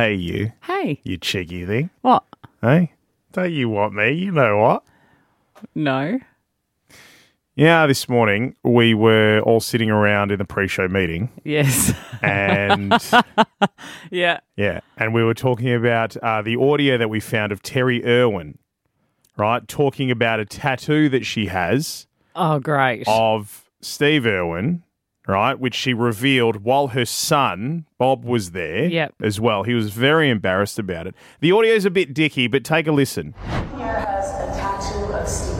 Hey, you. Hey. You cheeky thing. What? Hey? Don't you want me? You know what? No. Yeah, this morning we were all sitting around in the pre-show meeting. Yes. And yeah. Yeah. And we were talking about the audio that we found of Terri Irwin, right? Talking about a tattoo that she has. Oh, great. Of Steve Irwin, right? Which she revealed while her son, Bob, was there as well. He was very embarrassed about it. The audio's a bit dicky, but take a listen. Here has a tattoo of Steve.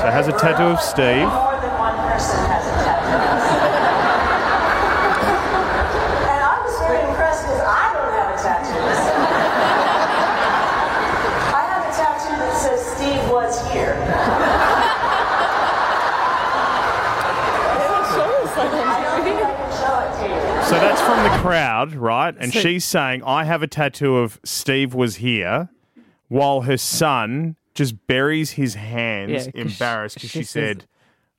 So has a tattoo of Steve. More than one person has a tattoo of Steve. And I was very impressed because I don't have a tattoo. I have a tattoo that says Steve was here. So that's from the crowd, right? And so, she's saying, I have a tattoo of Steve was here, while her son just buries his hands, embarrassed, because she said,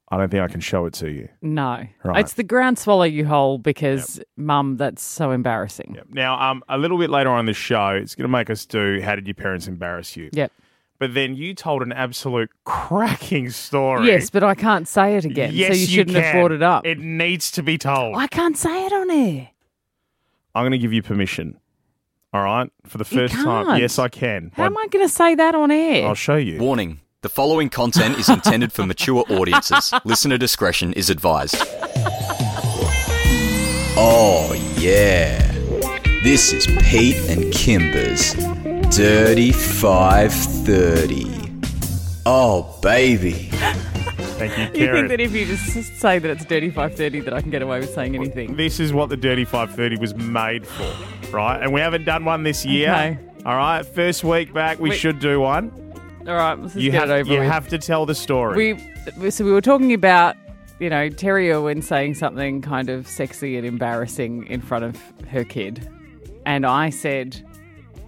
I don't think I can show it to you. No. Right. It's the ground swallow you whole because, Mum, that's so embarrassing. Yep. Now, a little bit later on in the show, it's going to make us do How Did Your Parents Embarrass You? Yep. But then you told an absolute cracking story. Yes, but I can't say it again. Yes, so you shouldn't have brought it up. It needs to be told. I can't say it on air. I'm going to give you permission. All right? For the first time. Yes, I can. How am I going to say that on air? I'll show you. Warning. The following content is intended for mature audiences. Listener discretion is advised. Oh, yeah. This is Pete and Kimbers. Dirty 5:30. Oh, baby. Thank you, Karen. You think that if you just say that it's Dirty 5:30 that I can get away with saying anything? This is what the Dirty 5:30 was made for, right? And we haven't done one this year. Okay. All right, first week back, we should do one. All right, let's just get it over with. You have to tell the story. So we were talking about, you know, Terri Irwin saying something kind of sexy and embarrassing in front of her kid. And I said,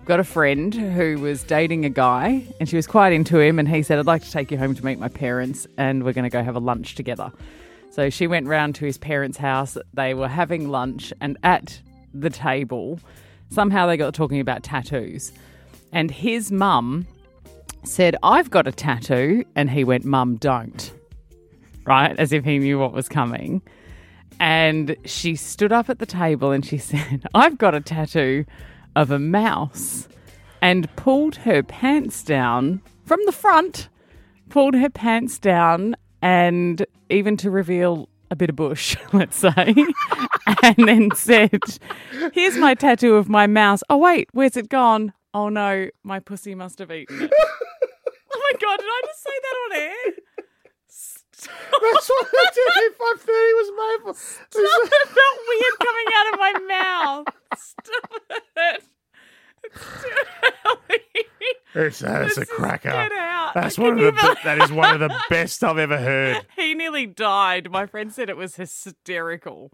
got a friend who was dating a guy and she was quite into him and he said, I'd like to take you home to meet my parents and we're going to go have a lunch together. So she went round to his parents' house. They were having lunch and at the table, somehow they got talking about tattoos. And his mum said, I've got a tattoo. And he went, Mum, don't. Right? As if he knew what was coming. And she stood up at the table and she said, I've got a tattoo of a mouse, and pulled her pants down from the front, and even to reveal a bit of bush, let's say, and then said, here's my tattoo of my mouse. Oh, wait, where's it gone? Oh, no, my pussy must have eaten it. Oh, my God, did I just say that on air? That's what the 5:30 was made for. Stop. It felt weird coming out of my mouth. Stop it. That's a cracker. Get out. That is one of the best I've ever heard. He nearly died. My friend said it was hysterical.